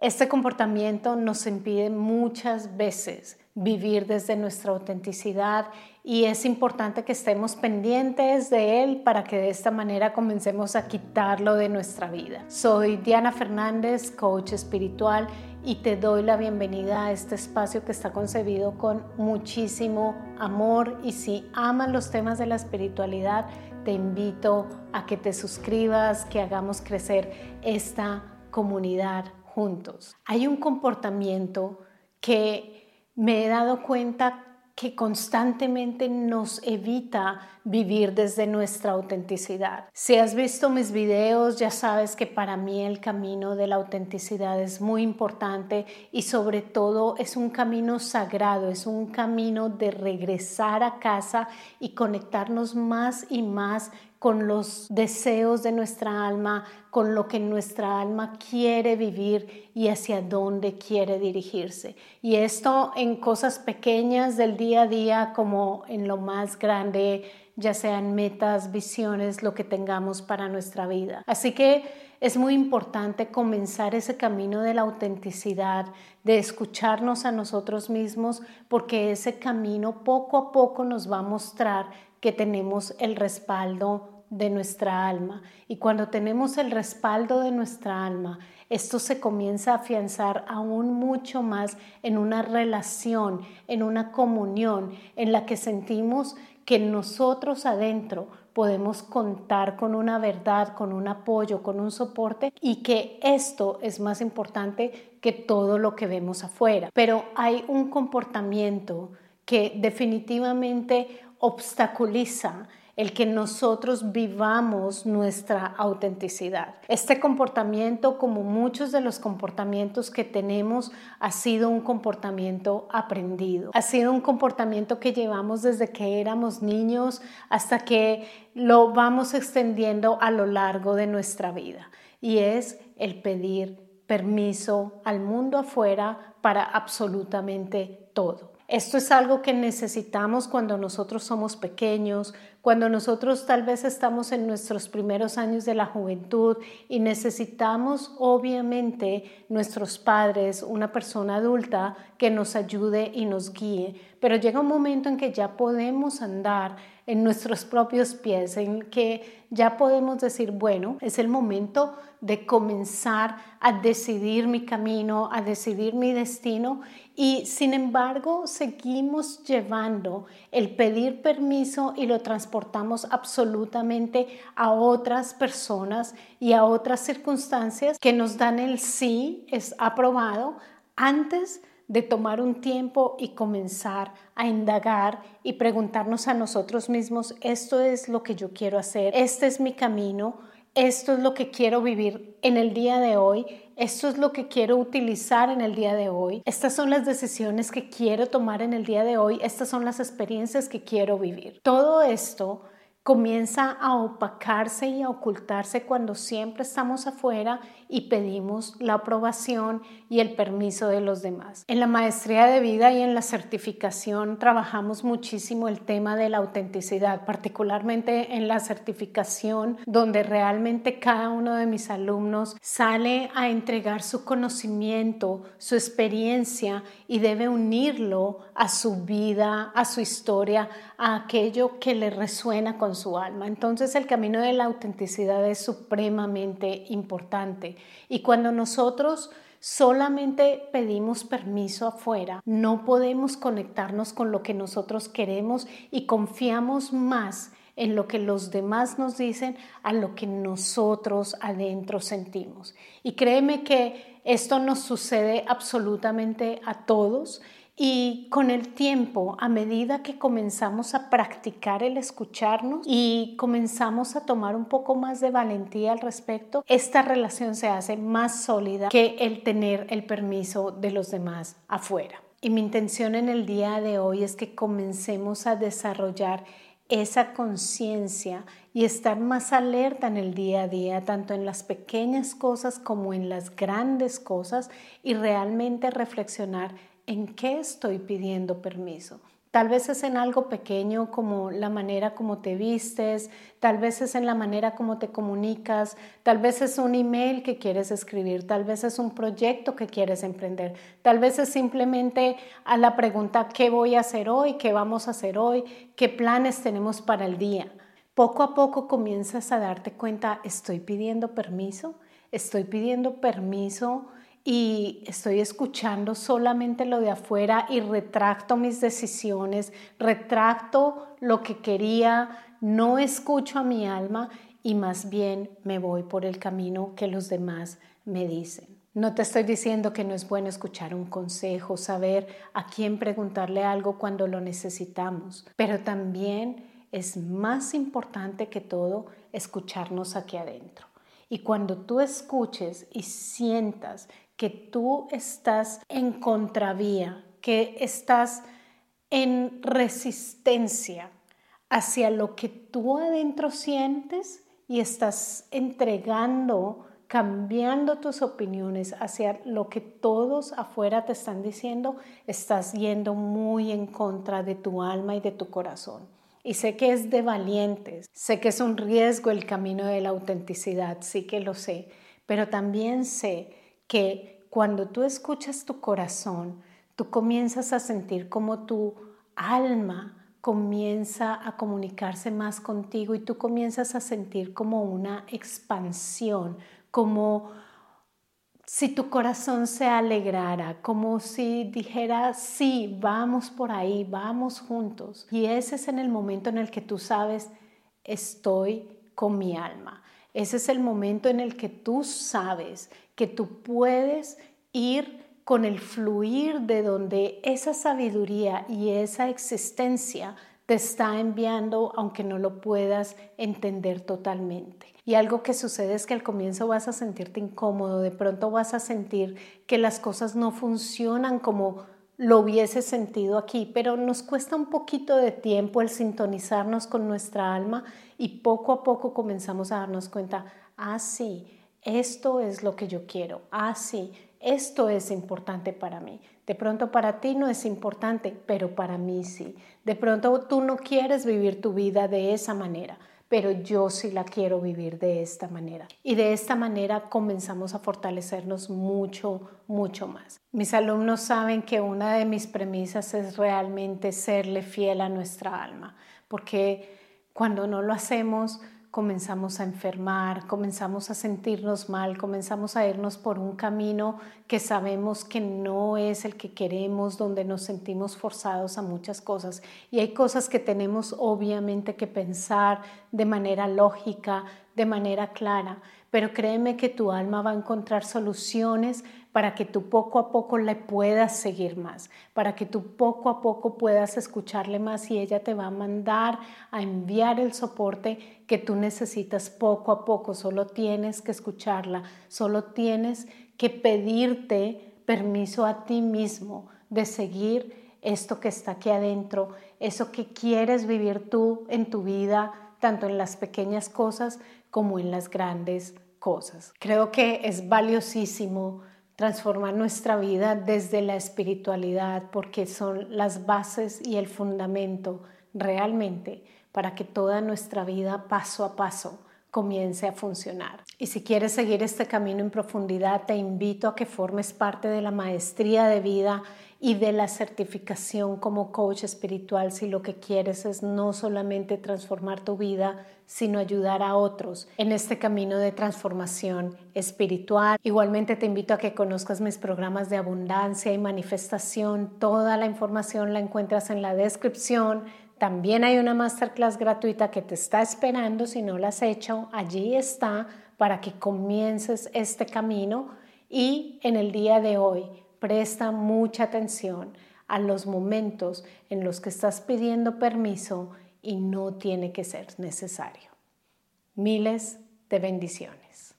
Este comportamiento nos impide muchas veces vivir desde nuestra autenticidad y es importante que estemos pendientes de él para que de esta manera comencemos a quitarlo de nuestra vida. Soy Diana Fernández, coach espiritual, y te doy la bienvenida a este espacio que está concebido con muchísimo amor, y si amas los temas de la espiritualidad, te invito a que te suscribas, que hagamos crecer esta comunidad juntos. Hay un comportamiento que me he dado cuenta que constantemente nos evita vivir desde nuestra autenticidad. Si has visto mis videos, ya sabes que para mí el camino de la autenticidad es muy importante y sobre todo es un camino sagrado, es un camino de regresar a casa y conectarnos más y más con los deseos de nuestra alma, con lo que nuestra alma quiere vivir y hacia dónde quiere dirigirse. Y esto en cosas pequeñas del día a día como en lo más grande, ya sean metas, visiones, lo que tengamos para nuestra vida. Así que es muy importante comenzar ese camino de la autenticidad, de escucharnos a nosotros mismos, porque ese camino poco a poco nos va a mostrar que tenemos el respaldo de nuestra alma. Y cuando tenemos el respaldo de nuestra alma, esto se comienza a afianzar aún mucho más en una relación, en una comunión en la que sentimos que nosotros adentro podemos contar con una verdad, con un apoyo, con un soporte, y que esto es más importante que todo lo que vemos afuera. Pero hay un comportamiento que definitivamente obstaculiza el que nosotros vivamos nuestra autenticidad. Este comportamiento, como muchos de los comportamientos que tenemos, ha sido un comportamiento aprendido. Ha sido un comportamiento que llevamos desde que éramos niños hasta que lo vamos extendiendo a lo largo de nuestra vida. Y es el pedir permiso al mundo afuera para absolutamente todo. Esto es algo que necesitamos cuando nosotros somos pequeños, cuando nosotros tal vez estamos en nuestros primeros años de la juventud y necesitamos obviamente nuestros padres, una persona adulta que nos ayude y nos guíe. Pero llega un momento en que ya podemos andar en nuestros propios pies, en que ya podemos decir, bueno, es el momento de comenzar a decidir mi camino, a decidir mi destino, y sin embargo seguimos llevando el pedir permiso y lo transportamos absolutamente a otras personas y a otras circunstancias que nos dan el sí, es aprobado, antes de tomar un tiempo y comenzar a indagar y preguntarnos a nosotros mismos, esto es lo que yo quiero hacer, este es mi camino, esto es lo que quiero vivir en el día de hoy, esto es lo que quiero utilizar en el día de hoy, estas son las decisiones que quiero tomar en el día de hoy, estas son las experiencias que quiero vivir. Todo esto comienza a opacarse y a ocultarse cuando siempre estamos afuera y pedimos la aprobación y el permiso de los demás. En la maestría de vida y en la certificación trabajamos muchísimo el tema de la autenticidad, particularmente en la certificación, donde realmente cada uno de mis alumnos sale a entregar su conocimiento, su experiencia, y debe unirlo a su vida, a su historia, a aquello que le resuena con su alma. Entonces el camino de la autenticidad es supremamente importante, y cuando nosotros solamente pedimos permiso afuera, no podemos conectarnos con lo que nosotros queremos y confiamos más en lo que los demás nos dicen a lo que nosotros adentro sentimos. Y créeme que esto nos sucede absolutamente a todos. Y con el tiempo, a medida que comenzamos a practicar el escucharnos y comenzamos a tomar un poco más de valentía al respecto, esta relación se hace más sólida que el tener el permiso de los demás afuera. Y mi intención en el día de hoy es que comencemos a desarrollar esa conciencia y estar más alerta en el día a día, tanto en las pequeñas cosas como en las grandes cosas, y realmente reflexionar en qué estoy pidiendo permiso. Tal vez es en algo pequeño como la manera como te vistes, tal vez es en la manera como te comunicas, tal vez es un email que quieres escribir, tal vez es un proyecto que quieres emprender, tal vez es simplemente a la pregunta ¿qué voy a hacer hoy? ¿Qué vamos a hacer hoy? ¿Qué planes tenemos para el día? Poco a poco comienzas a darte cuenta, estoy pidiendo permiso y estoy escuchando solamente lo de afuera y retracto mis decisiones, retracto lo que quería, no escucho a mi alma y más bien me voy por el camino que los demás me dicen. No te estoy diciendo que no es bueno escuchar un consejo, saber a quién preguntarle algo cuando lo necesitamos, pero también es más importante que todo escucharnos aquí adentro. Y cuando tú escuches y sientas que tú estás en contravía, que estás en resistencia hacia lo que tú adentro sientes y estás entregando, cambiando tus opiniones hacia lo que todos afuera te están diciendo, estás yendo muy en contra de tu alma y de tu corazón. Y sé que es de valientes, sé que es un riesgo el camino de la autenticidad, sí que lo sé, pero también sé que cuando tú escuchas tu corazón, tú comienzas a sentir como tu alma comienza a comunicarse más contigo y tú comienzas a sentir como una expansión, como si tu corazón se alegrara, como si dijera, sí, vamos por ahí, vamos juntos. Y ese es en el momento en el que tú sabes, estoy con mi alma. Ese es el momento en el que tú sabes que tú puedes ir con el fluir de donde esa sabiduría y esa existencia te está enviando, aunque no lo puedas entender totalmente. Y algo que sucede es que al comienzo vas a sentirte incómodo, de pronto vas a sentir que las cosas no funcionan como lo hubiese sentido aquí, pero nos cuesta un poquito de tiempo el sintonizarnos con nuestra alma y poco a poco comenzamos a darnos cuenta, ah sí, esto es lo que yo quiero, ah sí, esto es importante para mí. De pronto para ti no es importante, pero para mí sí. De pronto tú no quieres vivir tu vida de esa manera, pero yo sí la quiero vivir de esta manera. Y de esta manera comenzamos a fortalecernos mucho, mucho más. Mis alumnos saben que una de mis premisas es realmente serle fiel a nuestra alma, porque cuando no lo hacemos, comenzamos a enfermar, comenzamos a sentirnos mal, comenzamos a irnos por un camino que sabemos que no es el que queremos, donde nos sentimos forzados a muchas cosas. Y hay cosas que tenemos obviamente que pensar de manera lógica, de manera clara, pero créeme que tu alma va a encontrar soluciones para que tú poco a poco le puedas seguir más, para que tú poco a poco puedas escucharle más y ella te va a mandar a enviar el soporte que tú necesitas poco a poco. Solo tienes que escucharla, solo tienes que pedirte permiso a ti mismo de seguir esto que está aquí adentro, eso que quieres vivir tú en tu vida, tanto en las pequeñas cosas como en las grandes cosas. Creo que es valiosísimo transformar nuestra vida desde la espiritualidad porque son las bases y el fundamento realmente para que toda nuestra vida paso a paso comience a funcionar. Y si quieres seguir este camino en profundidad, te invito a que formes parte de la Maestría de Vida y de la certificación como coach espiritual si lo que quieres es no solamente transformar tu vida, sino ayudar a otros en este camino de transformación espiritual. Igualmente te invito a que conozcas mis programas de abundancia y manifestación. Toda la información la encuentras en la descripción. También hay una masterclass gratuita que te está esperando si no la has hecho. Allí está para que comiences este camino y en el día de hoy presta mucha atención a los momentos en los que estás pidiendo permiso y no tiene que ser necesario. Miles de bendiciones.